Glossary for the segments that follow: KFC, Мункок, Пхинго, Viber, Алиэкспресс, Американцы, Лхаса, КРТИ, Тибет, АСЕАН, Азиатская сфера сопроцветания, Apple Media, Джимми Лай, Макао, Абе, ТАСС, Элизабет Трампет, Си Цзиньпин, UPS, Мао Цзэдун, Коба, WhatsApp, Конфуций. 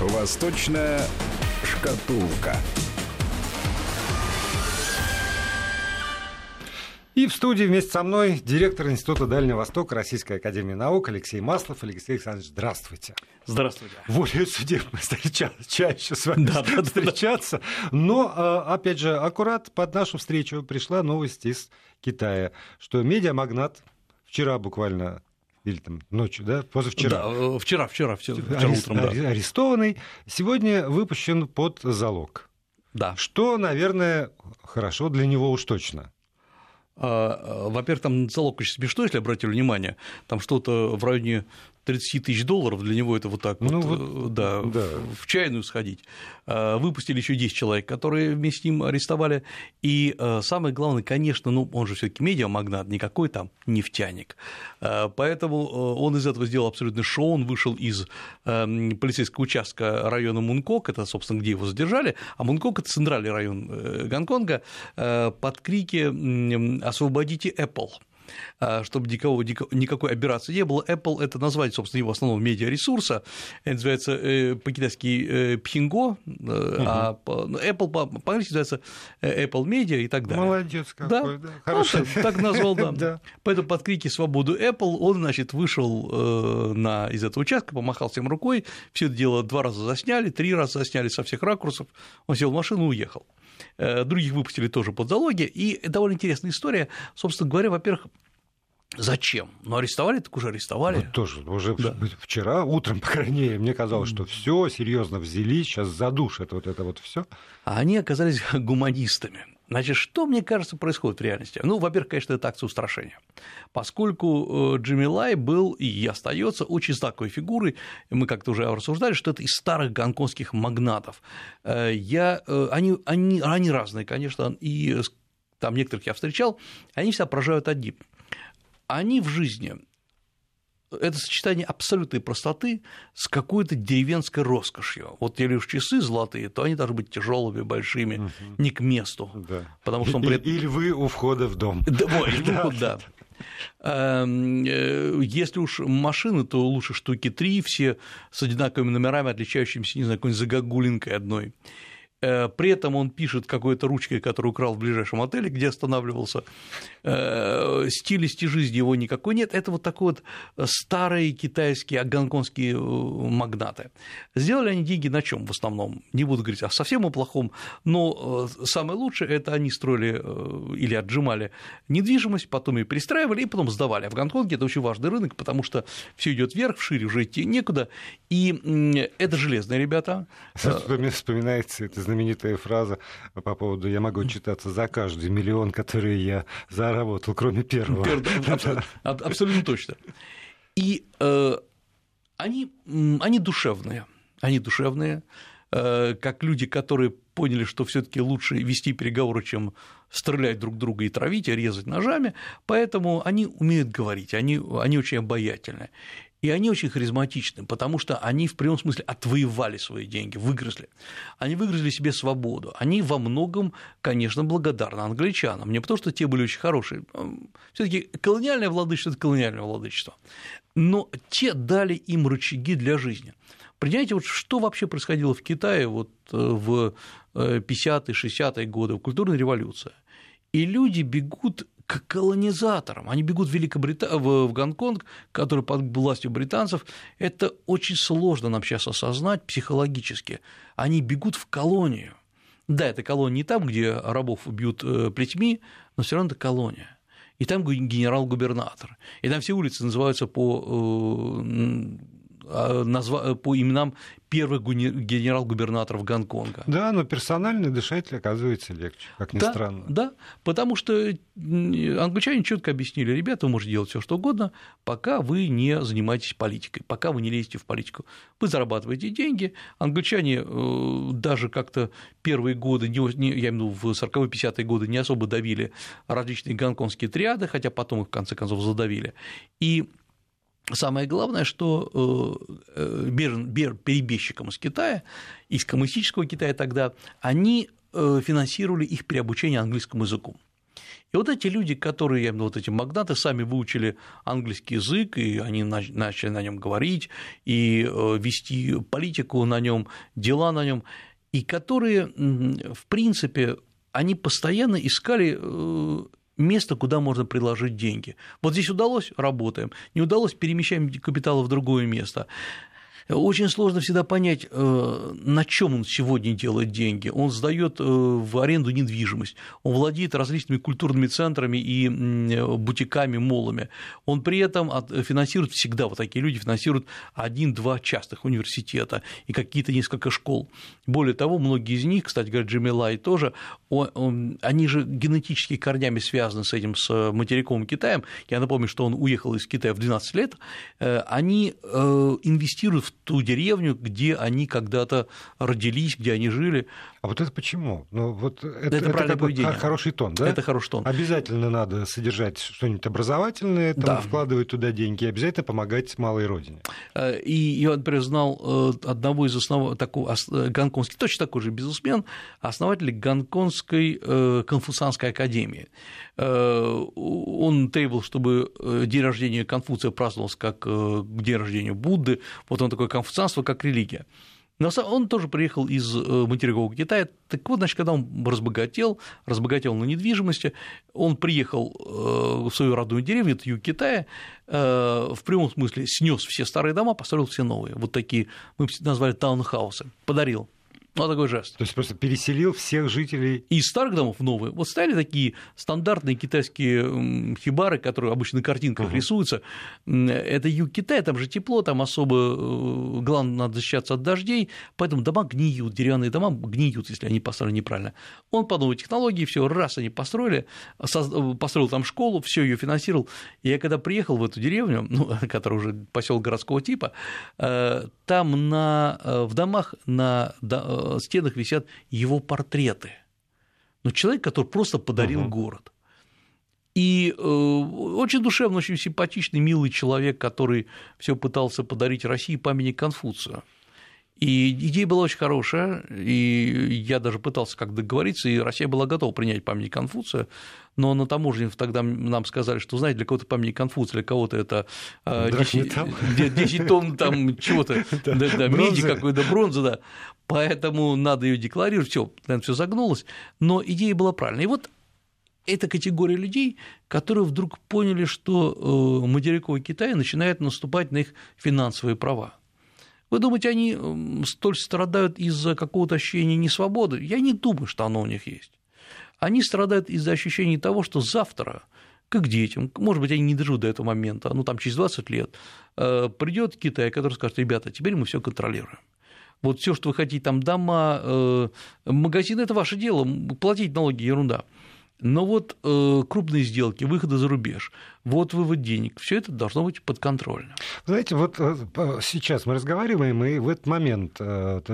Восточная шкатулка. И в студии вместе со мной директор Института Дальнего Востока Российской Академии Наук Алексей Маслов. Алексей Александрович, здравствуйте. Здравствуйте. Волею судеб мы стали чаще с вами встречаться. Но, опять же, аккурат под нашу встречу пришла новость из Китая, что медиамагнат вчера буквально... или там ночью, да, позавчера. Да, вчера утром, да. Арестованный, сегодня выпущен под залог. Да. Что, наверное, хорошо для него уж точно. Во-первых, там залог очень смешно, если обратили внимание, там что-то в районе 30 тысяч долларов, для него это вот так ну вот да, да. В чайную сходить. Выпустили еще 10 человек, которые вместе с ним арестовали. И самое главное, конечно, ну он же все-таки медиамагнат, никакой там нефтяник. Поэтому он из этого сделал абсолютно шоу, он вышел из полицейского участка района Мункок, это, собственно, где его задержали, а Мункок – это центральный район Гонконга, под крики «Освободите Apple», чтобы никакой операции не было. Apple – это название, собственно, его основного медиаресурса, это называется по-китайски «Пхинго», а Apple по-английски называется Apple Media и так далее. Молодец какой, да? Хороший. Ну, так назвал, да. Поэтому под крики «Свободу Apple» он, значит, вышел из этого участка, помахал всем рукой, все это дело 2 раза засняли, 3 раза засняли со всех ракурсов, он сел в машину и уехал. Других выпустили тоже под залоги, и довольно интересная история, собственно говоря, во-первых, зачем? Ну, арестовали, так уже арестовали. Вот тоже, уже да. Вчера утром, по крайней мере, мне казалось, что все серьезно взяли, сейчас задушат вот это вот все. А они оказались гуманистами. Значит, что, мне кажется, происходит в реальности? Ну, во-первых, конечно, это акция устрашения, поскольку Джимми Лай был и остается очень знаковой фигурой, мы как-то уже рассуждали, что это из старых гонконгских магнатов. Они разные, конечно, и там некоторых я встречал, они всегда поражают одним. Они в жизни – это сочетание абсолютной простоты с какой-то деревенской роскошью. Вот если уж часы золотые, то они должны быть тяжелыми, большими, не к месту. Да. Потому что он и львы у входа в дом. Да. Если уж машины, то лучше штуки 3, все с одинаковыми номерами, отличающимися, не знаю, какой-нибудь загогулинкой одной. При этом он пишет какой-то ручкой, которую украл в ближайшем отеле, где останавливался. Стиль жизни его никакой нет. Это вот такие вот старые китайские, гонконгские магнаты. Сделали они деньги на чем в основном? Не буду говорить о совсем о плохом, но самое лучшее – это они строили или отжимали недвижимость, потом ее перестраивали и потом сдавали. А в Гонконге это очень важный рынок, потому что все идет вверх, вшире уже идти некуда. И это железные ребята. Вспоминается это знаменитая фраза по поводу «я могу отчитаться за каждый миллион, который я заработал, кроме первого». Абсолютно точно. И они душевные. Они душевные, как люди, которые поняли, что все-таки лучше вести переговоры, чем стрелять друг друга и травить, и резать ножами. Поэтому они умеют говорить, они очень обаятельны. И они очень харизматичны, потому что они в прямом смысле отвоевали свои деньги, выгрызли. Они выгрызли себе свободу. Они во многом, конечно, благодарны англичанам. Не потому что те были очень хорошие. Все-таки колониальное владычество – это колониальное владычество. Но те дали им рычаги для жизни. Понимаете, вот что вообще происходило в Китае вот в 50-е, 60-е годы, в культурной революции? И люди бегут к колонизаторам. Они бегут в Гонконг, который под властью британцев. Это очень сложно нам сейчас осознать психологически. Они бегут в колонию. Да, это колония не там, где рабов бьют плетьми, но все равно это колония. И там генерал-губернатор. И там все улицы называются по именам первых генерал-губернаторов Гонконга. Да, но персонально дышать оказывается легче, как ни странно. Да, потому что англичане четко объяснили: ребята, вы можете делать все, что угодно, пока вы не занимаетесь политикой, пока вы не лезете в политику. Вы зарабатываете деньги. Англичане даже как-то первые годы, я имею в виду в 40-е, 50-е годы, не особо давили различные гонконгские триады, хотя потом их в конце концов задавили. И самое главное, что перебежчикам из Китая, из коммунистического Китая тогда, они финансировали их переобучение английскому языку. И вот эти люди, которые, я имею в виду, вот эти магнаты, сами выучили английский язык, и они начали на нем говорить, и вести политику на нем, дела на нем, и которые, в принципе, они постоянно искали место, куда можно приложить деньги. Вот здесь удалось – работаем, не удалось – перемещаем капитал в другое место. Очень сложно всегда понять, на чем он сегодня делает деньги. Он сдает в аренду недвижимость, он владеет различными культурными центрами и бутиками, молами. Он при этом финансирует всегда, вот такие люди финансируют 1-2 частных университета и какие-то несколько школ. Более того, многие из них, кстати говоря, Джимми Лай тоже, они же генетически корнями связаны с этим, с материковым Китаем. Я напомню, что он уехал из Китая в 12 лет. Они инвестируют в ту деревню, где они когда-то родились, где они жили. А вот это почему? Ну, вот это правильное поведение. Хороший тон, да? Это хороший тон. Обязательно надо содержать что-нибудь образовательное, там, да, вкладывать туда деньги, и обязательно помогать малой родине. И я, например, знал одного из основателей гонконгской, точно такой же бизнесмен, основатель Гонконгской конфуцианской академии. Он требовал, чтобы день рождения Конфуция праздновался как день рождения Будды, вот он такое конфуцианство, как религия. Но он тоже приехал из материкового Китая. Так вот, значит, когда он разбогател на недвижимости, он приехал в свою родную деревню, это юг Китая, в прямом смысле снес все старые дома, построил все новые. Вот такие, мы назвали таунхаусы, подарил. Вот такой жест. То есть просто переселил всех жителей. Из старых домов в новые. Вот стояли такие стандартные китайские хибары, которые обычно на картинках рисуются. Это юг Китая, там же тепло, там особо главное надо защищаться от дождей, поэтому дома гниют, деревянные дома гниют, если они построены неправильно. Он по новой технологии, все, раз они построили, построил там школу, все ее финансировал. Я когда приехал в эту деревню, ну, которая уже поселок городского типа, там в домах на стенах висят его портреты. Но человек, который просто подарил город. И очень душевный, очень симпатичный, милый человек, который все пытался подарить России памятник Конфуцию. И идея была очень хорошая, и я даже пытался как-то договориться, и Россия была готова принять памятник Конфуция, но на таможне тогда нам сказали, что, знаете, для кого-то памятник Конфуция, для кого-то это 10 тонн там чего-то, меди какой-то, бронзы, да, поэтому надо ее декларировать, все, наверное, все загнулось, но идея была правильная. И вот это категория людей, которые вдруг поняли, что материковый Китай начинает наступать на их финансовые права. Вы думаете, они столь страдают из-за какого-то ощущения несвободы? Я не думаю, что оно у них есть. Они страдают из-за ощущения того, что завтра, как детям, может быть, они не доживут до этого момента, ну, там, через 20 лет, придет Китай, который скажет: ребята, теперь мы все контролируем. Вот все, что вы хотите, там, дома, магазины – это ваше дело, платить налоги – ерунда. Но вот крупные сделки, выходы за рубеж, вот вывод денег, все это должно быть подконтрольно. Знаете, вот сейчас мы разговариваем, и в этот момент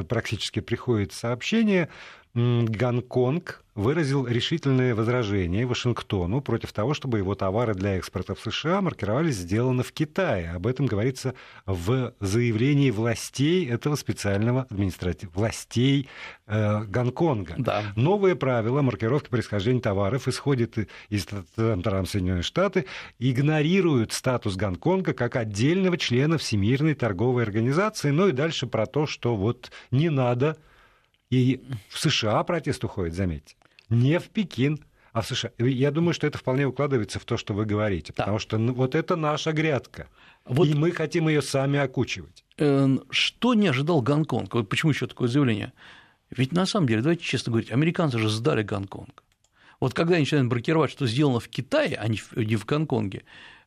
практически приходит сообщение: Гонконг выразил решительное возражение Вашингтону против того, чтобы его товары для экспорта в США маркировались «сделано в Китае». Об этом говорится в заявлении властей этого специального административного, властей Гонконга. Да. Новые правила маркировки происхождения товаров исходят из Соединенных Штатов, игнорируют статус Гонконга как отдельного члена Всемирной торговой организации, ну и дальше про то, что вот не надо. И в США протест уходит, заметьте, не в Пекин, а в США. Я думаю, что это вполне укладывается в то, что вы говорите, да, потому что вот это наша грядка, вот, и мы хотим ее сами окучивать. Что не ожидал Гонконг? Вот почему еще такое заявление? Ведь на самом деле, давайте честно говорить, американцы же сдали Гонконг. Вот когда они начинают маркировать, что сделано в Китае, а не в Гонконге,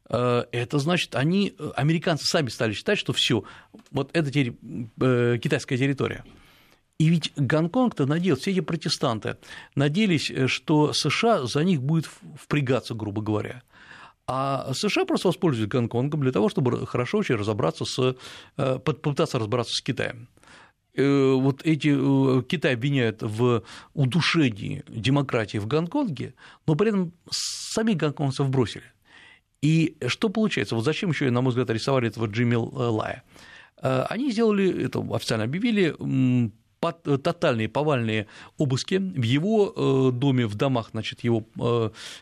это значит, американцы сами стали считать, что все, вот это теперь китайская территория. И ведь Гонконг-то надеялся, все эти протестанты надеялись, что США за них будет впрягаться, грубо говоря. А США просто воспользуются Гонконгом для того, чтобы хорошо очень попытаться разобраться с Китаем. Вот Китай обвиняют в удушении демократии в Гонконге, но при этом самих гонконгцев бросили. И что получается? Вот зачем еще, на мой взгляд, рисовали этого Джимми Лая? Они сделали, это официально объявили, тотальные повальные обыски в его доме, в домах, значит, его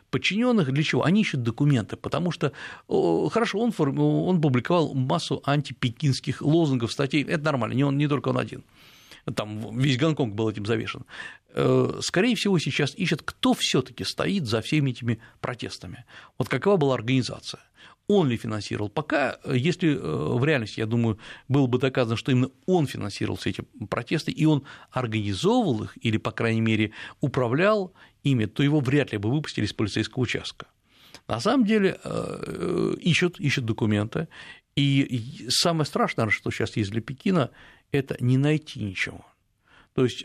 подчиненных. Для чего? Они ищут документы, потому что, хорошо, он публиковал массу антипекинских лозунгов, статей, это нормально, не только он один, там весь Гонконг был этим завешен. Скорее всего, сейчас ищут, кто все-таки стоит за всеми этими протестами, вот какова была организация. Он ли финансировал? Пока, если в реальности, я думаю, было бы доказано, что именно он финансировал все эти протесты, и он организовывал их или, по крайней мере, управлял ими, то его вряд ли бы выпустили из полицейского участка. На самом деле ищут документы, и самое страшное, что сейчас есть для Пекина, это не найти ничего. То есть,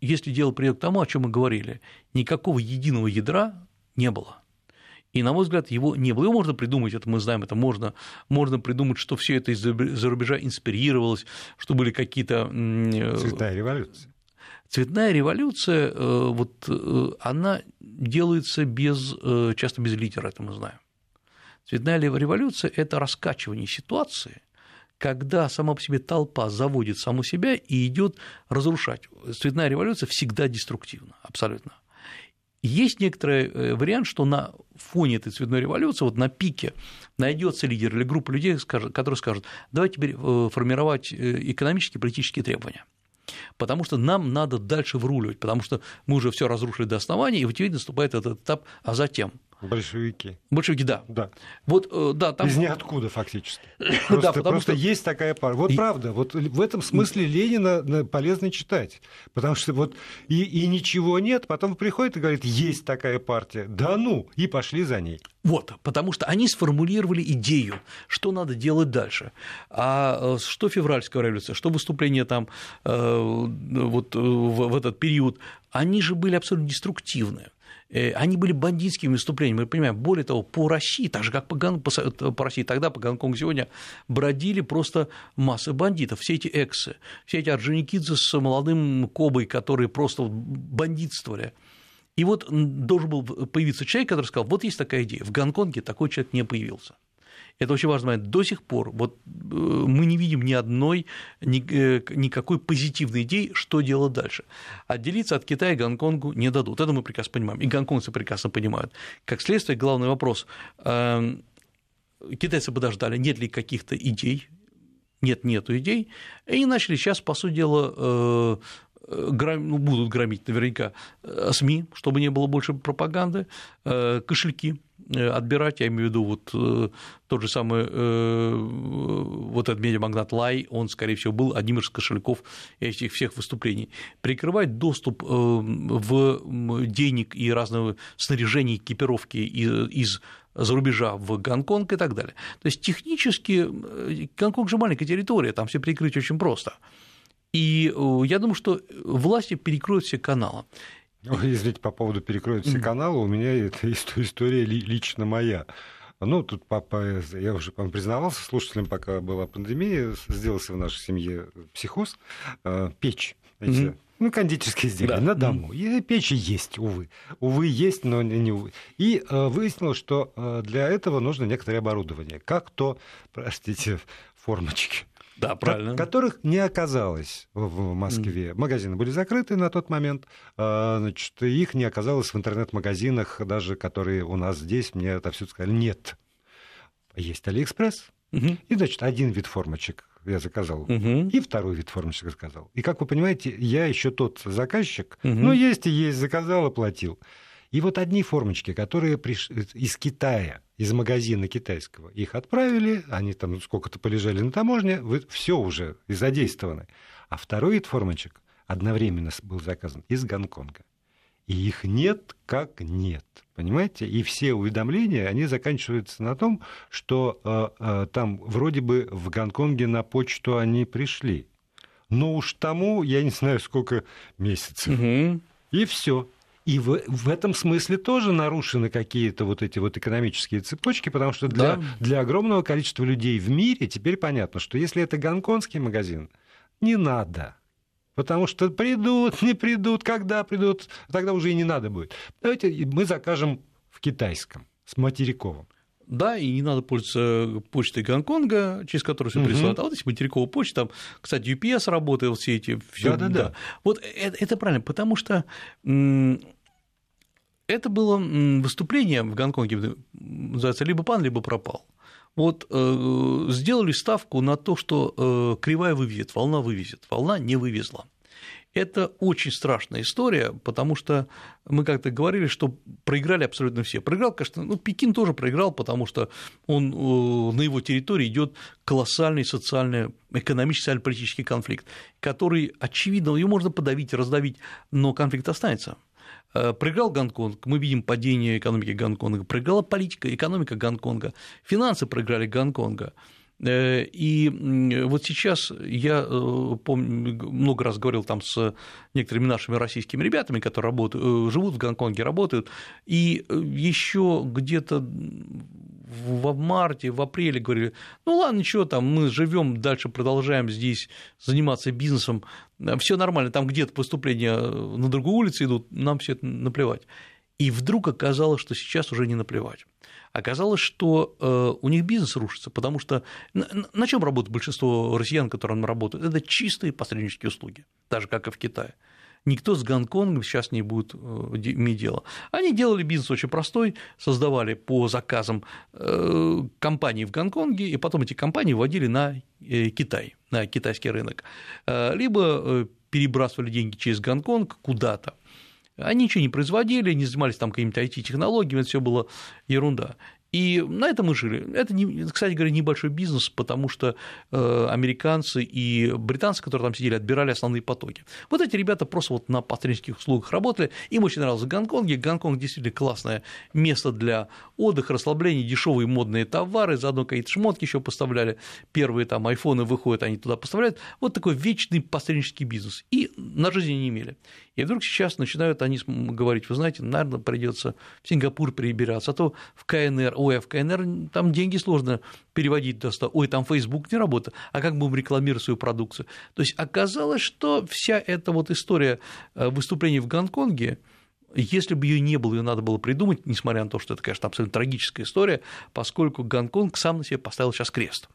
если дело придёт к тому, о чем мы говорили, никакого единого ядра не было. И, на мой взгляд, его не было. Его можно придумать, это мы знаем, это можно придумать, что все это из-за рубежа инспирировалось, что были какие-то… Цветная революция. Цветная революция, вот она делается часто без лидера, это мы знаем. Цветная революция – это раскачивание ситуации, когда сама по себе толпа заводит саму себя и идет разрушать. Цветная революция всегда деструктивна, абсолютно. Есть некоторый вариант, что на фоне этой цветной революции, вот на пике, найдется лидер или группа людей, которые скажут: давайте теперь формировать экономические и политические требования, потому что нам надо дальше вруливать, потому что мы уже все разрушили до основания, и вот теперь наступает этот этап, а затем… Большевики. Большевики, да. Вот, да, там… Из ниоткуда, фактически. Просто, да, просто что… есть такая пара. Вот правда, вот в этом смысле Ленина полезно читать, потому что вот и ничего нет, потом приходит и говорит: есть такая партия, да ну, и пошли за ней. Вот, потому что они сформулировали идею, что надо делать дальше. А что февральская революция, что выступление там вот в этот период, они же были абсолютно деструктивные. Они были бандитскими выступлениями, мы понимаем. Более того, по России, так же как по России тогда, по Гонконгу сегодня, бродили просто массы бандитов, все эти эксы, все эти орджоникидзе с молодым Кобой, которые просто бандитствовали. И вот должен был появиться человек, который сказал: вот есть такая идея. В Гонконге такой человек не появился. Это очень важно момент. До сих пор вот мы не видим никакой позитивной идеи, что делать дальше. Отделиться от Китая Гонконгу не дадут. Это мы прекрасно понимаем, и гонконгцы прекрасно понимают. Как следствие, главный вопрос: китайцы подождали, нет ли каких-то идей, нету идей, и начали сейчас, по сути дела, будут громить наверняка СМИ, чтобы не было больше пропаганды, кошельки отбирать, я имею в виду вот тот же самый вот этот медиамагнат Лай, он, скорее всего, был одним из кошельков этих всех выступлений, прикрывать доступ в денег и разного снаряжения, экипировки из-за рубежа в Гонконг и так далее. То есть технически Гонконг же маленькая территория, там все прикрыть очень просто. И я думаю, что власти перекроют все каналы. Извините, по поводу перекроют все каналы, у меня эта история лично моя. Ну, тут папа, я уже признавался слушателям, пока была пандемия, сделался в нашей семье психоз, печь, знаете, кондитерские изделия на дому. И печи есть, увы. Увы, есть, но не увы. И выяснилось, что для этого нужно некоторое оборудование. Формочки. Да, правильно. Которых не оказалось в Москве. Магазины были закрыты на тот момент, значит, их не оказалось в интернет-магазинах, даже которые у нас здесь, мне отовсюду сказали: нет. Есть Алиэкспресс, и, значит, один вид формочек я заказал, и второй вид формочек заказал. И, как вы понимаете, я еще тот заказчик, но есть и есть, заказал, оплатил. И вот одни формочки, которые из Китая, из магазина китайского, их отправили, они там сколько-то полежали на таможне, все уже задействованы. А второй вид формочек одновременно был заказан из Гонконга. И их нет как нет, понимаете? И все уведомления, они заканчиваются на том, что там вроде бы в Гонконге на почту они пришли. Но уж тому, я не знаю, сколько месяцев. И все. И в этом смысле тоже нарушены какие-то вот эти вот экономические цепочки, потому что для огромного количества людей в мире теперь понятно, что если это гонконгский магазин, не надо, потому что придут, не придут, когда придут, тогда уже и не надо будет. Давайте мы закажем в китайском, с материковым. да, и не надо пользоваться почтой Гонконга, через которую все присылают, а вот здесь материковая почта, там, кстати, UPS работает, все эти… Да. Вот это правильно, потому что… Это было выступление в Гонконге, называется «Либо пан, либо пропал». Вот сделали ставку на то, что кривая вывезет, волна не вывезла. Это очень страшная история, потому что мы как-то говорили, что проиграли абсолютно все. Проиграл, конечно, ну, Пекин тоже проиграл, потому что он, на его территории идет колоссальный экономический, социально-политический конфликт, который, очевидно, его можно подавить, раздавить, но конфликт останется. Проиграл Гонконг, мы видим падение экономики Гонконга, проиграла политика, экономика Гонконга, финансы проиграли Гонконга. И вот сейчас я помню, много раз говорил там с некоторыми нашими российскими ребятами, которые живут в Гонконге, работают, и еще где-то в марте, в апреле говорили, ну ладно, ничего, там мы живем, дальше продолжаем здесь заниматься бизнесом, все нормально, там где-то поступления на другую улицу идут, нам все это наплевать. И вдруг оказалось, что сейчас уже не наплевать. Оказалось, что у них бизнес рушится, потому что на чем работает большинство россиян, которые работают? Это чистые посреднические услуги, даже как и в Китае. Никто с Гонконгом сейчас не будет иметь дело. Они делали бизнес очень простой, создавали по заказам компании в Гонконге, и потом эти компании вводили на Китай, на китайский рынок. Либо перебрасывали деньги через Гонконг куда-то. Они ничего не производили, не занимались там какими-то IT-технологиями, это все было ерунда. И на этом мы жили. Это, кстати говоря, небольшой бизнес, потому что американцы и британцы, которые там сидели, отбирали основные потоки. Вот эти ребята просто вот на посреднических услугах работали, им очень нравилось в Гонконге. Гонконг действительно классное место для отдыха, расслабления, дешевые модные товары, заодно какие-то шмотки еще поставляли, первые там айфоны выходят, они туда поставляют. Вот такой вечный посреднический бизнес. И на жизнь не имели. И вдруг сейчас начинают они говорить, вы знаете, наверное, придется в Сингапур перебираться, а то в КНР. Ой, а в КНР там деньги сложно переводить достаточно, ой, там Facebook не работает, а как будем рекламировать свою продукцию? То есть оказалось, что вся эта вот история выступлений в Гонконге, если бы ее не было, ее надо было придумать, несмотря на то, что это, конечно, абсолютно трагическая история, поскольку Гонконг сам на себе поставил сейчас крест.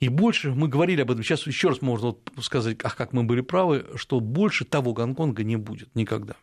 И больше мы говорили об этом, сейчас еще раз можно вот сказать, ах, как мы были правы, что больше того Гонконга не будет никогда.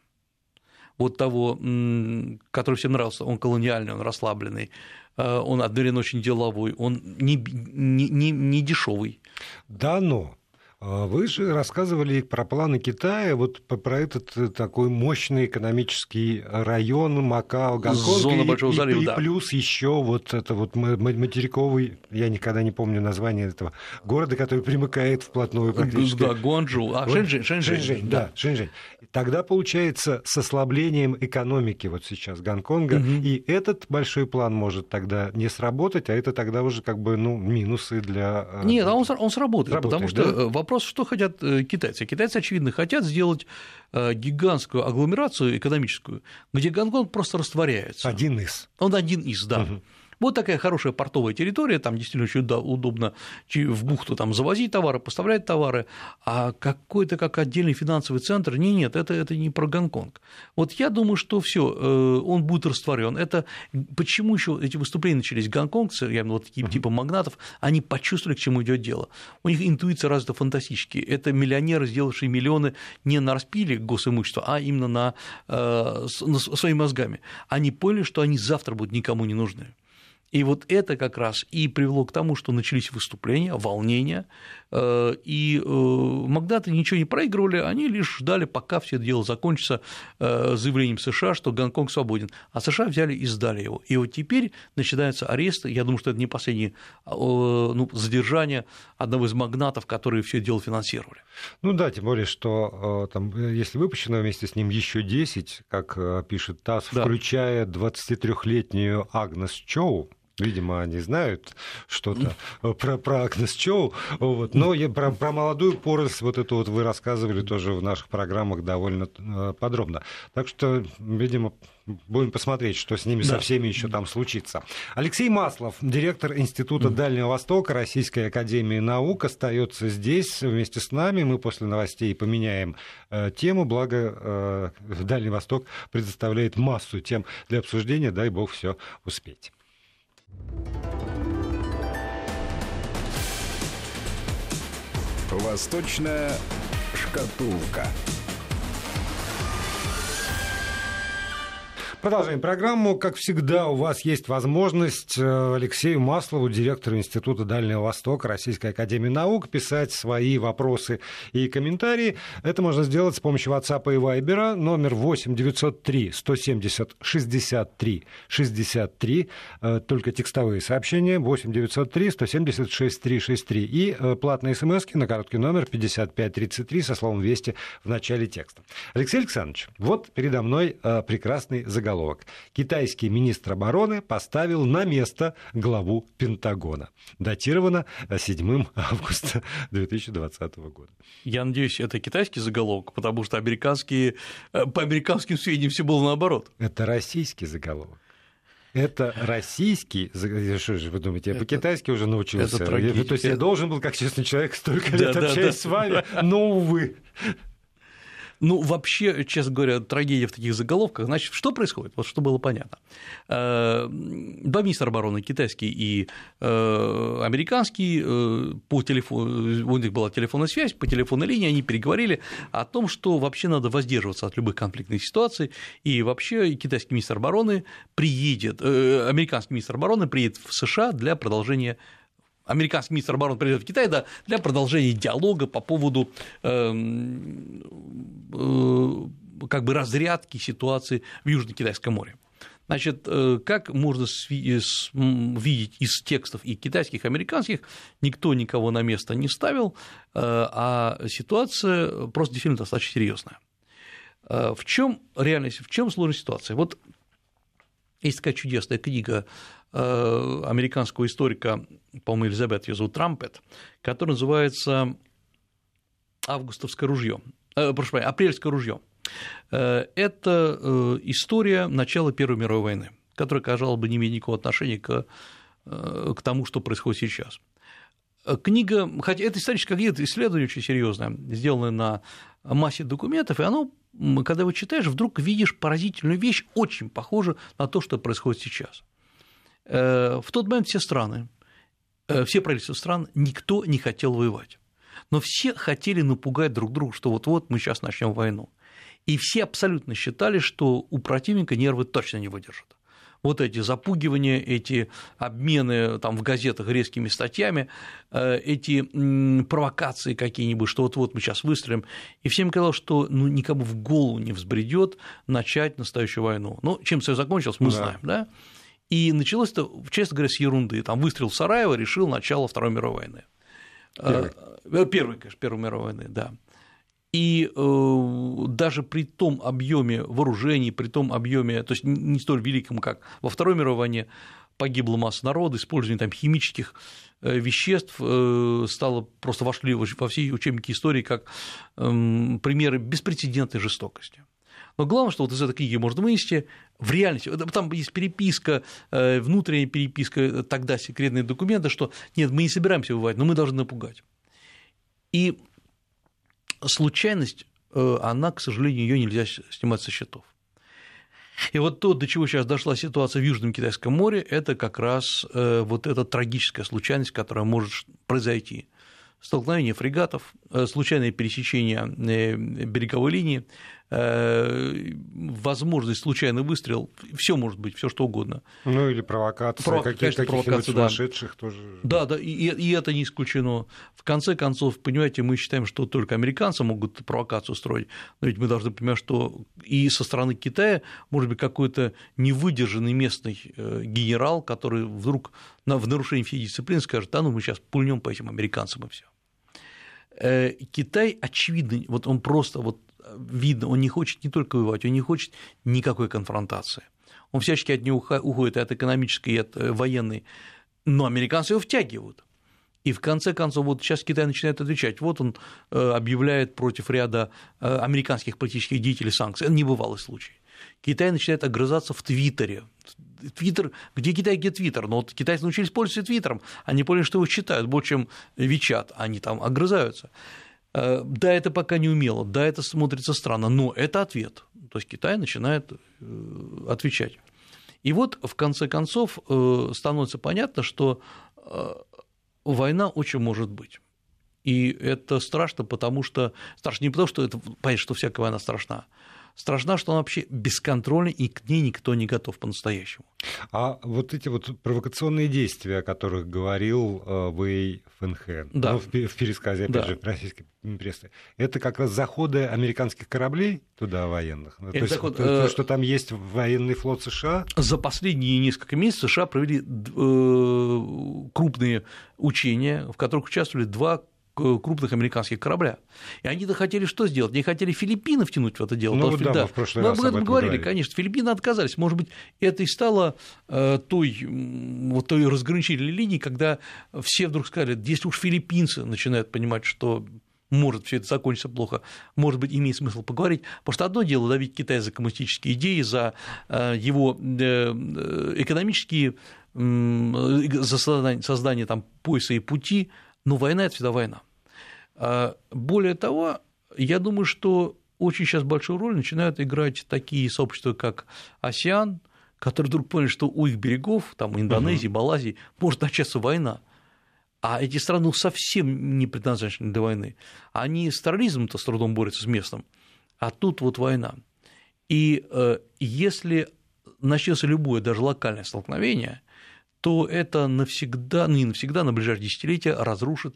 Вот того, который всем нравился, он колониальный, он расслабленный, он одновременно очень деловой, он не дешёвый. Да, но вы же рассказывали про планы Китая, вот про этот такой мощный экономический район Макао, Гонконг, зона Большого залива, и плюс еще вот это вот материковый, я никогда не помню название этого города, который примыкает вплотную практически. Да, Гуанчжоу, Шэньчжэнь. Да, Шэньчжэнь. Тогда получается с ослаблением экономики вот сейчас Гонконга, и этот большой план может тогда не сработать, а это тогда уже как бы ну, минусы для… Нет, он сработает, потому что… Да? Вопрос, что хотят китайцы. Китайцы, очевидно, хотят сделать гигантскую агломерацию экономическую, где Гонконг просто растворяется. Один из. Он один из, да. Вот такая хорошая портовая территория, там действительно очень удобно в бухту там завозить товары, поставлять товары, а какой-то как отдельный финансовый центр, нет, это не про Гонконг. Вот я думаю, что все, он будет растворен. Это почему еще эти выступления начались гонконгцы, я имею в виду такие типа магнатов, они почувствовали, к чему идет дело. У них интуиция развита фантастически. Это миллионеры, сделавшие миллионы не на распиле госимущества, а именно на своими мозгами. Они поняли, что они завтра будут никому не нужны. И вот это как раз и привело к тому, что начались выступления, волнения, и магнаты ничего не проигрывали, они лишь ждали, пока все это дело закончится заявлением США, что Гонконг свободен, а США взяли и сдали его. И вот теперь начинаются аресты, я думаю, что это не последнее задержание одного из магнатов, которые все дело финансировали. Ну да, тем более, что там, если выпущено вместе с ним еще 10, как пишет ТАСС, включая 23-летнюю Агнес Чоу, Видимо, они знают что-то про Агнес Чоу. Вот. Но про молодую поросль вот эту вот вы рассказывали тоже в наших программах довольно подробно. Так что, видимо, будем посмотреть, что с ними, да, со всеми еще там случится. Алексей Маслов, директор Института Дальнего Востока Российской Академии Наук, остается здесь вместе с нами. Мы после новостей поменяем тему, благо Дальний Восток предоставляет массу тем для обсуждения, дай бог все успеть. Восточная шкатулка. Продолжаем программу. Как всегда, у вас есть возможность Алексею Маслову, директору Института Дальнего Востока Российской Академии Наук, писать свои вопросы и комментарии. Это можно сделать с помощью WhatsApp и Viber. Номер 8-903-170-63-63. Только текстовые сообщения. 8-903-170-63-63. И платные смс-ки на короткий номер 5533 со словом «Вести» в начале текста. Алексей Александрович, вот передо мной прекрасный заголовок. Китайский министр обороны поставил на место главу Пентагона. Датировано 7 августа 2020 года. Я надеюсь, это китайский заголовок, потому что по американским сведениям все было наоборот. Это российский заголовок. Это российский, что же вы думаете, я по-китайски уже научился. То есть я должен был, как честный человек, столько лет общаясь с вами, но, увы. Ну, вообще, честно говоря, трагедия в таких заголовках. Значит, что происходит? Вот чтобы было понятно. Два министра обороны, китайский и американский, по телефону, у них была телефонная связь, по телефонной линии они переговорили о том, что вообще надо воздерживаться от любых конфликтных ситуаций, и вообще китайский министр обороны приедет, американский министр обороны приедет в США для продолжения... Американский министр обороны приедет в Китай, да, для продолжения диалога по поводу как бы разрядки ситуации в Южно-Китайском море. Значит, как можно видеть из текстов и китайских, и американских, никто никого на место не ставил, а ситуация просто действительно достаточно серьезная. В чем реальность, в чем сложная ситуация? Вот есть такая чудесная книга американского историка, по-моему, Элизабет, ее зовут Трампет, которая называется «Августовское ружье», прошу прощения, «Апрельское ружье». Это история начала Первой мировой войны, которая, казалось бы, не имеет никакого отношения к тому, что происходит сейчас. Книга, хотя это историческое исследование очень серьезное, сделанное на массе документов, и оно, когда его читаешь, вдруг видишь поразительную вещь, очень похожую на то, что происходит сейчас. В тот момент все страны, все правительства стран, никто не хотел воевать, но все хотели напугать друг друга, что вот-вот мы сейчас начнем войну, и все абсолютно считали, что у противника нервы точно не выдержат. Вот эти запугивания, эти обмены там, в газетах резкими статьями, эти провокации какие-нибудь, что вот-вот мы сейчас выстрелим, и всем казалось, что ну, никому в голову не взбредет начать настоящую войну. Ну, чем все закончилось, мы знаем, да? И началось это, честно говоря, с ерунды. Там выстрел в Сараево решил начало Второй мировой войны. Первой, конечно, Первой мировой войны, да. И даже при том объеме вооружений, при том объеме, то есть не столь великом, как во Второй мировой войне, погибла масса народа, использование там химических веществ стало просто вошли во все учебники истории как примеры беспрецедентной жестокости. Но главное, что вот из этой книги можно вынести, в реальности, там есть переписка, внутренняя переписка, тогда секретные документы, что нет, мы не собираемся воевать, но мы должны напугать. И случайность, она, к сожалению, ее нельзя снимать со счетов. И вот то, до чего сейчас дошла ситуация в Южном Китайском море, это как раз вот эта трагическая случайность, которая может произойти. Столкновение фрегатов, случайное пересечение береговой линии, возможность случайный выстрел, все может быть, все что угодно. Ну или провокация, каких-нибудь сумасшедших, да, тоже. Да, и это не исключено. В конце концов, понимаете, мы считаем, что только американцы могут провокацию устроить, но ведь мы должны понимать, что и со стороны Китая может быть какой-то невыдержанный местный генерал, который вдруг в нарушении всей дисциплины скажет: да ну мы сейчас пульнем по этим американцам и все. Китай, очевидно, вот он просто вот видно, он не хочет не только воевать, он не хочет никакой конфронтации. он всячески от него уходит, и от экономической, и от военной, но американцы его втягивают. И в конце концов, вот сейчас Китай начинает отвечать, вот он объявляет против ряда американских политических деятелей санкции, это небывалый случай. Китай начинает огрызаться в Твиттере. Твиттер, где Китай, где Твиттер, но вот китайцы научились пользоваться Твиттером, они поняли, что его читают больше, чем WeChat, они там огрызаются. Да, это пока не умело, да, это смотрится странно, но это ответ, то есть Китай начинает отвечать. И вот, в конце концов, становится понятно, что война очень может быть. И это страшно, потому что... Страшно не потому, что это... Понятно, что всякая война страшна. Страшно, что она вообще бесконтрольна, и к ней никто не готов по-настоящему. А вот эти вот провокационные действия, о которых говорил Вэй Фэнхэн, да. Ну, в пересказе, опять да. же, российской прессы, это как раз заходы американских кораблей туда военных? Это то заход... есть то, что там есть военный флот США? За последние несколько месяцев США провели крупные учения, в которых участвовали два крупных американских корабля. И они-то хотели что сделать? Они хотели Филиппины втянуть в это дело. Ну, вот да, мы в прошлый раз об этом говорили. Конечно, Филиппины отказались. Может быть, это и стало той разграничительной линией, когда все вдруг сказали, если уж филиппинцы начинают понимать, что может все это закончится плохо, может быть, имеет смысл поговорить, потому что одно дело давить Китай за коммунистические идеи, за его экономические, за создание там, пояса и пути, но война – это всегда война. Более того, я думаю, что очень сейчас большую роль начинают играть такие сообщества, как АСЕАН, которые вдруг поняли, что у их берегов, там Индонезии, Малайзии, может начаться война. А эти страны совсем не предназначены для войны. Они с терроризмом-то с трудом борются с местным, а тут вот война. И если начнется любое, даже локальное столкновение, то это навсегда, не навсегда, на ближайшие десятилетия разрушит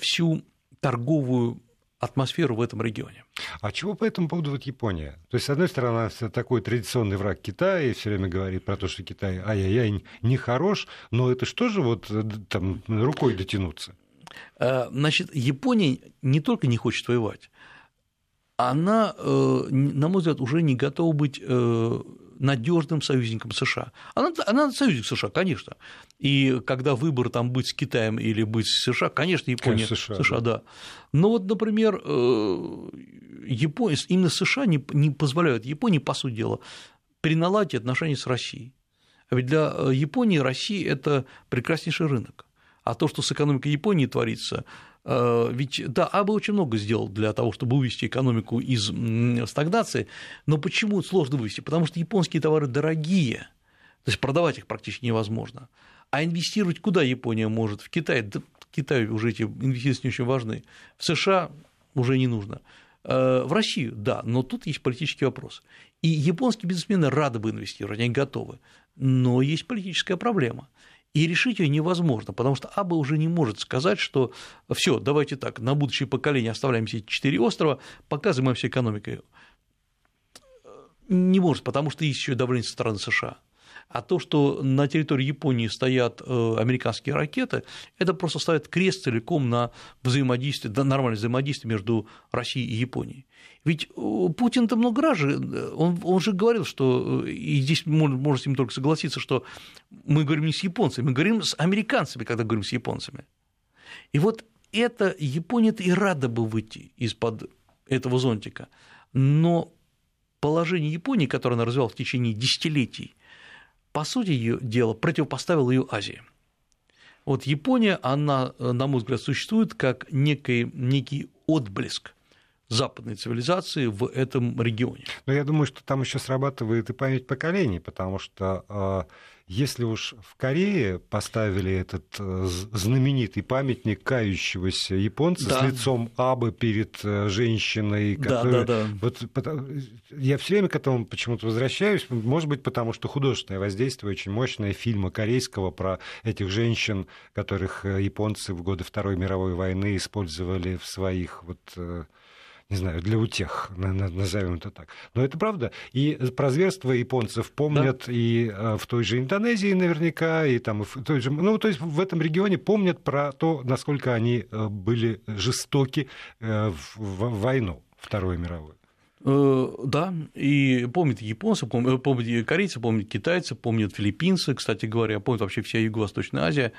всю торговую атмосферу в этом регионе. А чего по этому поводу вот Япония? То есть, с одной стороны, она такой традиционный враг Китая, и все время говорит про то, что Китай ай-яй-яй, нехорош, но это что же вот там рукой дотянуться? Значит, Япония не только не хочет воевать, она, на мой взгляд, уже не готова быть... надежным союзником США. Она союзник США, конечно. И когда выбор там быть с Китаем или быть с США, конечно, Япония, конечно, США, да. Но вот, например, Япония, именно США не позволяют Японии, по сути дела, переналадить отношения с Россией. А ведь для Японии Россия – это прекраснейший рынок. А то, что с экономикой Японии творится, ведь, да, Абе очень много сделал для того, чтобы вывести экономику из стагнации, но почему сложно вывести? Потому что японские товары дорогие, то есть продавать их практически невозможно. А инвестировать куда Япония может? В Китай? Да, в Китае уже эти инвестиции не очень важны. В США уже не нужно. В Россию, да, но тут есть политический вопрос. И японские бизнесмены рады бы инвестировать, они готовы, но есть политическая проблема. И решить ее невозможно, потому что Абе уже не может сказать, что все, давайте так, на будущее поколение оставляем все эти 4 острова, пока занимаемся экономикой. Не может, потому что есть еще давление со стороны США. А то, что на территории Японии стоят американские ракеты, это просто ставит крест целиком на взаимодействие, на нормальное взаимодействие между Россией и Японией. Ведь Путин-то много раз же, он же говорил, что, и здесь можно с ним только согласиться, что мы говорим не с японцами, мы говорим с американцами, когда говорим с японцами. И вот это Япония-то и рада бы выйти из-под этого зонтика, но положение Японии, которое она развивала в течение десятилетий, по сути ее дела противопоставила ее Азии. Вот Япония, она, на мой взгляд, существует как некий отблеск западной цивилизации в этом регионе. Но я думаю, что там еще срабатывает и память поколений, потому что если уж в Корее поставили этот знаменитый памятник кающегося японца, да, с лицом Абе перед женщиной, которая... Да. Вот, я все время к этому почему-то возвращаюсь, может быть, потому что художественное воздействие очень мощное фильма корейского про этих женщин, которых японцы в годы Второй мировой войны использовали в своих... вот, не знаю, для утех, назовем это так. Но это правда. И про зверство японцев помнят, да, и в той же Индонезии наверняка, и там в той же... Ну, то есть в этом регионе помнят про то, насколько они были жестоки в войну Вторую мировую. Да, и помнят японцы, помнят корейцы, помнят китайцы, помнят филиппинцы, кстати говоря, помнят вообще вся Юго-Восточная Азия,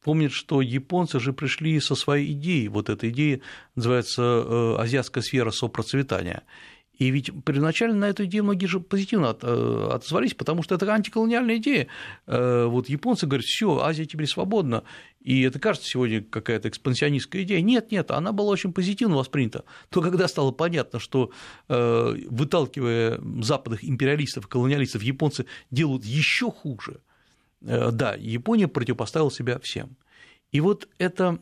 помнят, что японцы же пришли со своей идеей, вот эта идея называется «Азиатская сфера сопроцветания». И ведь первоначально на эту идею многие же позитивно отозвались, потому что это антиколониальная идея. Вот японцы говорят: все, Азия теперь свободна. И это кажется сегодня какая-то экспансионистская идея. Нет, нет, она была очень позитивно воспринята. То, когда стало понятно, что, выталкивая западных империалистов и колониалистов, японцы делают еще хуже, да, Япония противопоставила себя всем. И вот это...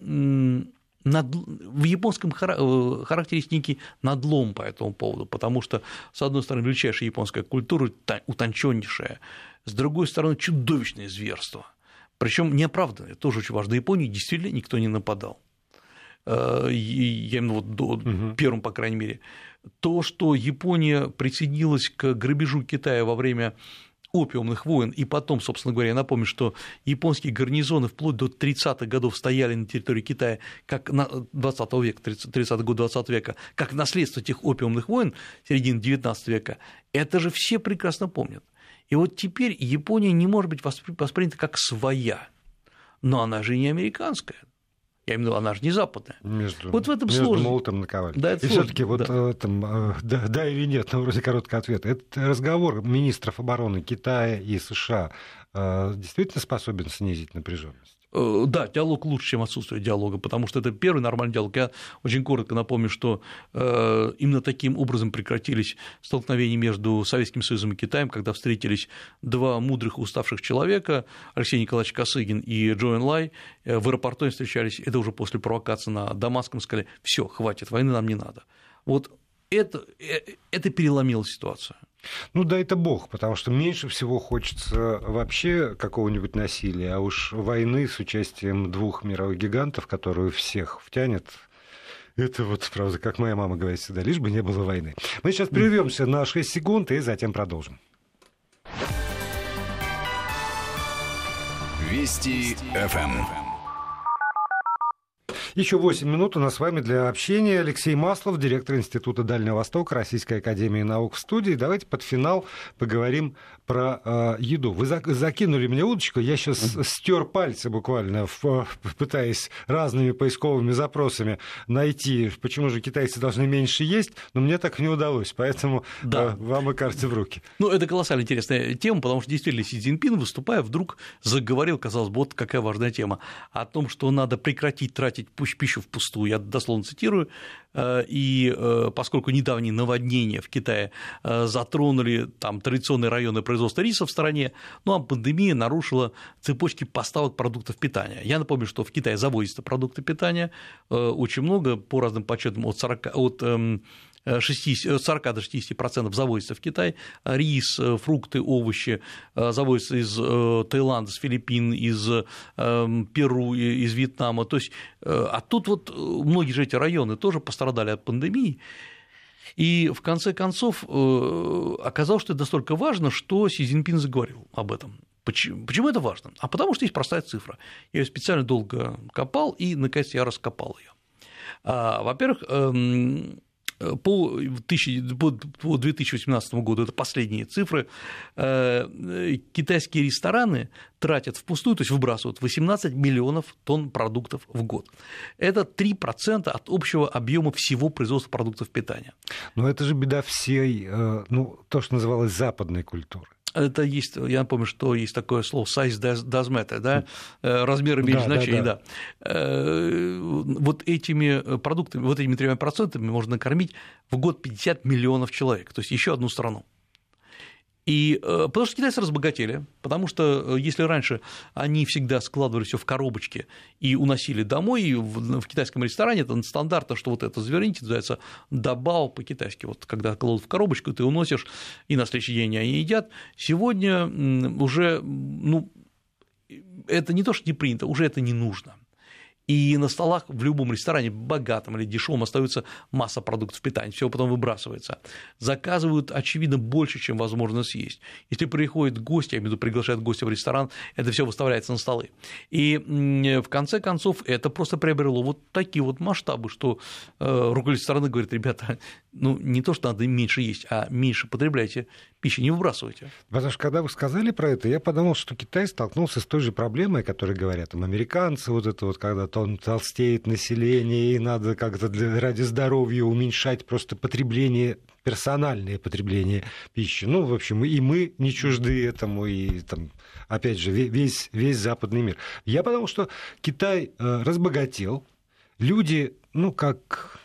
В японском характере есть некий надлом по этому поводу, потому что, с одной стороны, величайшая японская культура, утонченнейшая, с другой стороны, чудовищное зверство, причем неоправданное, тоже очень важно. В Японии действительно никто не нападал, я именно вот до первым, по крайней мере. То, что Япония присоединилась к грабежу Китая во время опиумных войн, и потом, собственно говоря, я напомню, что японские гарнизоны вплоть до 30-х годов стояли на территории Китая, как на 20 века, 30-й год 20 века, как наследство тех опиумных войн середины 19 века, это же все прекрасно помнят. И вот теперь Япония не может быть воспринята как своя, но она же и не американская. Я имею в виду, она же не западная. Вот в этом между молотом наковальней. Да, и все-таки вот там, да или нет, но вроде короткий ответ. Этот разговор министров обороны Китая и США действительно способен снизить напряженность? Да, диалог лучше, чем отсутствие диалога, потому что это первый нормальный диалог. Я очень коротко напомню, что именно таким образом прекратились столкновения между Советским Союзом и Китаем, когда встретились два мудрых уставших человека, Алексей Николаевич Косыгин и Джимми Лай, в аэропорту они встречались, это уже после провокации на Дамасском, сказали: все, хватит, войны нам не надо. Вот это переломило ситуацию. Ну, да, это бог, потому что меньше всего хочется вообще какого-нибудь насилия, а уж войны с участием двух мировых гигантов, которые всех втянет, это вот, правда, как моя мама говорит всегда, лишь бы не было войны. Мы сейчас прервемся на 6 секунд и затем продолжим. Вести ФМ. Еще 8 минут у нас с вами для общения. Алексей Маслов, директор Института Дальнего Востока Российской Академии Наук в студии. Давайте под финал поговорим про еду. Вы закинули мне удочку, я сейчас стер пальцы буквально, пытаясь разными поисковыми запросами найти, почему же китайцы должны меньше есть, но мне так не удалось, поэтому да. Вам и карты в руки. Ну, это колоссально интересная тема, потому что действительно Си Цзиньпин, выступая, вдруг заговорил, казалось бы, вот какая важная тема, о том, что надо прекратить тратить пищу впустую, я дословно цитирую, и поскольку недавние наводнения в Китае затронули там традиционные районы производства риса в стране, ну а пандемия нарушила цепочки поставок продуктов питания. Я напомню, что в Китае завозятся продукты питания очень много, по разным подсчетам от 40 до 60% завозится в Китай, рис, фрукты, овощи завозятся из Таиланда, с Филиппин, из Перу, из Вьетнама, то есть, а тут вот многие же эти районы тоже пострадали от пандемии, и в конце концов оказалось, что это настолько важно, что Си Цзиньпин заговорил об этом. Почему это важно? А потому что есть простая цифра, я ее специально долго копал, и наконец я раскопал ее. Во-первых, по 2018 году, это последние цифры, китайские рестораны тратят впустую, то есть выбрасывают 18 миллионов тонн продуктов в год. Это 3% от общего объема всего производства продуктов питания. Но это же беда всей, то, что называлось западной культурой. Это есть, я напомню, что есть такое слово size does matter, да, размеры имеют значение, да. Вот этими продуктами, вот этими 3% можно накормить в год 50 миллионов человек, то есть еще одну страну. И потому что китайцы разбогатели, потому что если раньше они всегда складывали все в коробочки и уносили домой, и в китайском ресторане это стандартно, что вот это зверинец называется дабао по-китайски, вот когда кладут в коробочку, ты уносишь, и на следующий день они едят, сегодня уже, это не то, что не принято, уже это не нужно. И на столах в любом ресторане, богатом или дешевом, остается масса продуктов питания, все потом выбрасывается. Заказывают, очевидно, больше, чем возможно съесть. Если приходят гости, я имею в виду, приглашают гостя в ресторан, это все выставляется на столы. И в конце концов это просто приобрело вот такие вот масштабы, что руководитель страны говорит: ребята, ну не то, что надо меньше есть, а меньше потребляйте пищу, не выбрасывайте. Потому что когда вы сказали про это, я подумал, что Китай столкнулся с той же проблемой, о которой говорят там американцы, вот это вот когда-то он толстеет население, и надо как-то ради здоровья уменьшать просто потребление, персональное потребление пищи. Ну, в общем, и мы не чужды этому, и там, опять же, весь западный мир. Я подумал, что Китай разбогател, люди, ну, как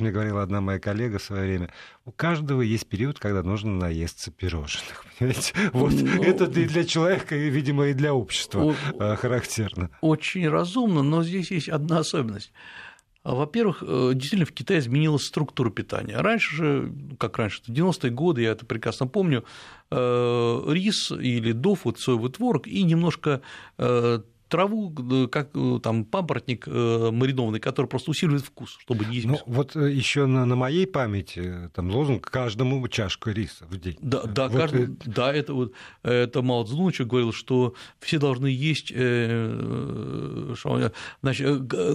мне говорила одна моя коллега в свое время, у каждого есть период, когда нужно наесться пирожных. Понимаете? Вот это и для человека, и, видимо, и для общества характерно. Очень разумно, но здесь есть одна особенность. Во-первых, действительно, в Китае изменилась структура питания. Раньше же, как раньше, в 90-е годы, я это прекрасно помню, рис или тофу, соевый творог и немножко траву, как там папоротник маринованный, который просто усиливает вкус, чтобы не изменить. Ну, вот еще на моей памяти там лозунг: каждому чашку риса в день. Да, вот каждый, да, это вот это Мао Цзэдун еще говорил, что все должны есть значит,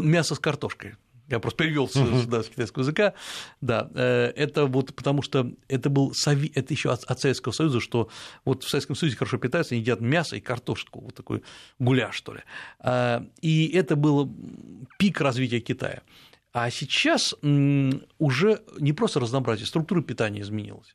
мясо с картошкой. Я просто перевел с китайского языка. Да, это вот потому что это был это еще от Советского Союза, что вот в Советском Союзе хорошо питаются, они едят мясо и картошку, вот такой гуляш, что ли. И это был пик развития Китая. А сейчас уже не просто разнообразие, структура питания изменилась.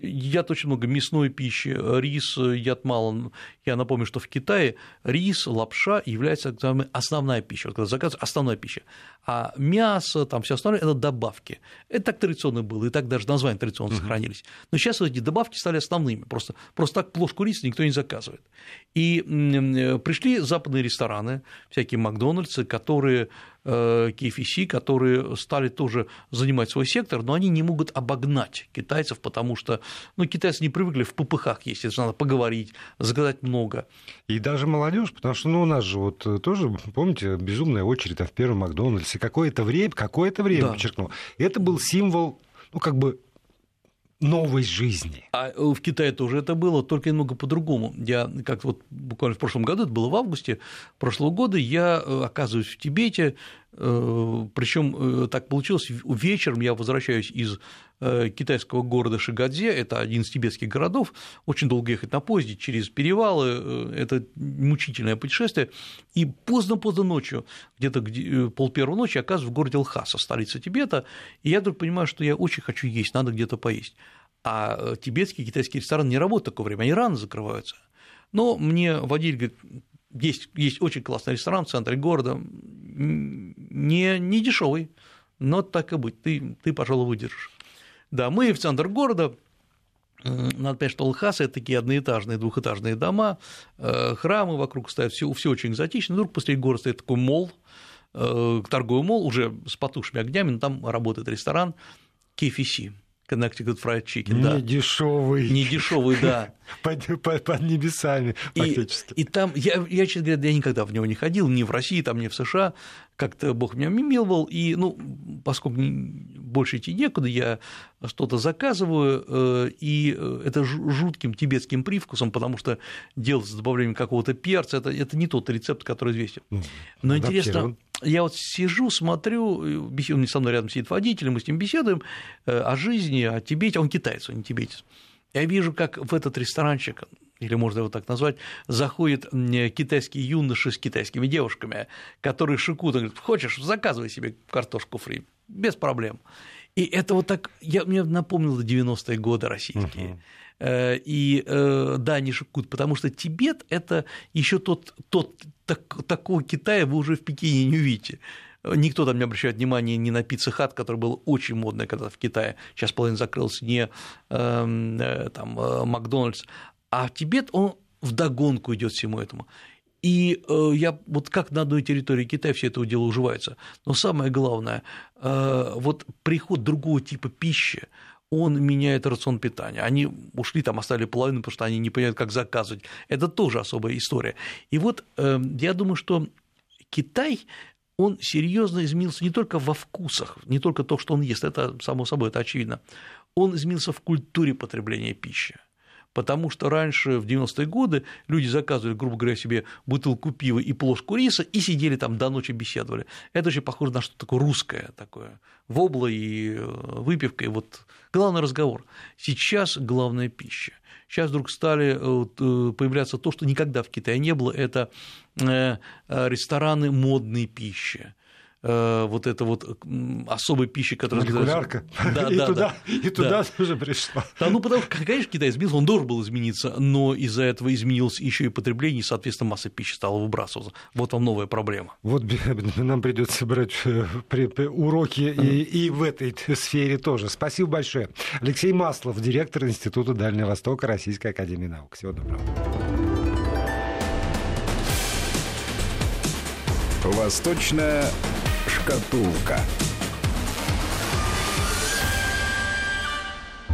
Едят очень много мясной пищи, рис едят мало. Я напомню, что в Китае рис, лапша является основная пища, вот когда заказывается основная пища, а мясо, там все остальное – это добавки. Это так традиционно было, и так даже названия традиционно сохранились. Но сейчас эти добавки стали основными, просто так плошку риса никто не заказывает. И пришли западные рестораны, всякие Макдональдсы, которые… KFC, которые стали тоже занимать свой сектор, но они не могут обогнать китайцев, потому что китайцы не привыкли в попыхах есть, это же надо поговорить, заказать много. И даже молодежь, потому что у нас же вот тоже, помните, безумная очередь в первом Макдональдсе, какое-то время да. Подчеркну, это был символ, новой жизни. А в Китае тоже это было, только немного по-другому. Я как вот буквально в прошлом году, это было в августе прошлого года, я оказываюсь в Тибете, причем так получилось, вечером я возвращаюсь из китайского города Шигадзе, это один из тибетских городов, очень долго ехать на поезде через перевалы, это мучительное путешествие, и поздно-поздно ночью, где-то полпервого ночи, оказываюсь в городе Лхаса, столице Тибета, и я вдруг понимаю, что я очень хочу есть, надо где-то поесть, а тибетские китайские рестораны не работают в такое время, они рано закрываются, но мне водитель говорит: Есть очень классный ресторан в центре города, не дешевый, но так и быть, ты, пожалуй, выдержишь. Да, мы в центр города, надо понять, что Лхаса – это такие одноэтажные, двухэтажные дома, храмы вокруг стоят, все очень экзотично, вдруг после города стоит такой молл, торговый молл, уже с потухшими огнями, но там работает ресторан KFC. Connecticut Fried Chicken, да. Недешёвый, да. Под небесами, фактически. И там, я, честно говоря, я никогда в него не ходил, ни в России, там, ни в США, как-то Бог меня миловал, и, поскольку больше идти некуда, я что-то заказываю, и это жутким тибетским привкусом, потому что делается с добавлением какого-то перца, это не тот рецепт, который известен. Но интересно… Я вот сижу, смотрю, он со мной рядом сидит водитель, мы с ним беседуем о жизни, о Тибете, он китаец, он не тибетец. Я вижу, как в этот ресторанчик, или можно его так назвать, заходят китайские юноши с китайскими девушками, которые шикуют, он говорит: хочешь, заказывай себе картошку фри, без проблем. И это вот так, мне напомнило 90-е годы российские. И да, они шикуют, потому что Тибет – это еще такого Китая вы уже в Пекине не увидите. Никто там не обращает внимания ни на Пицца Хат, которая была очень модная когда-то в Китае, сейчас половина закрылась, не там, Макдональдс, а Тибет, он вдогонку идет всему этому. И я вот как на одной территории Китая все это дело уживается. Но самое главное, вот приход другого типа пищи, он меняет рацион питания. Они ушли, там оставили половину, потому что они не понимают, как заказывать. Это тоже особая история. И вот я думаю, что Китай, он серьезно изменился не только во вкусах, не только то, что он ест, это само собой, это очевидно, он изменился в культуре потребления пищи. Потому что раньше, в 90-е годы, люди заказывали, грубо говоря, себе бутылку пива и плошку риса и сидели там до ночи беседовали. Это очень похоже на что-то такое русское, такое вобла и выпивка, и вот главный разговор. Сейчас главная пища. Сейчас вдруг стали появляться то, что никогда в Китае не было, это рестораны модной пищи. Вот это вот особая пища, которая... Молекулярка. Да, и туда тоже пришла. Да, ну, потому что, конечно, Китай изменился, он должен был измениться, но из-за этого изменилось еще и потребление, и, соответственно, масса пищи стала выбрасываться. Вот вам новая проблема. Вот нам придется брать уроки и в этой сфере тоже. Спасибо большое. Алексей Маслов, директор Института Дальнего Востока Российской Академии Наук. Всего доброго. Восточная шкатулка.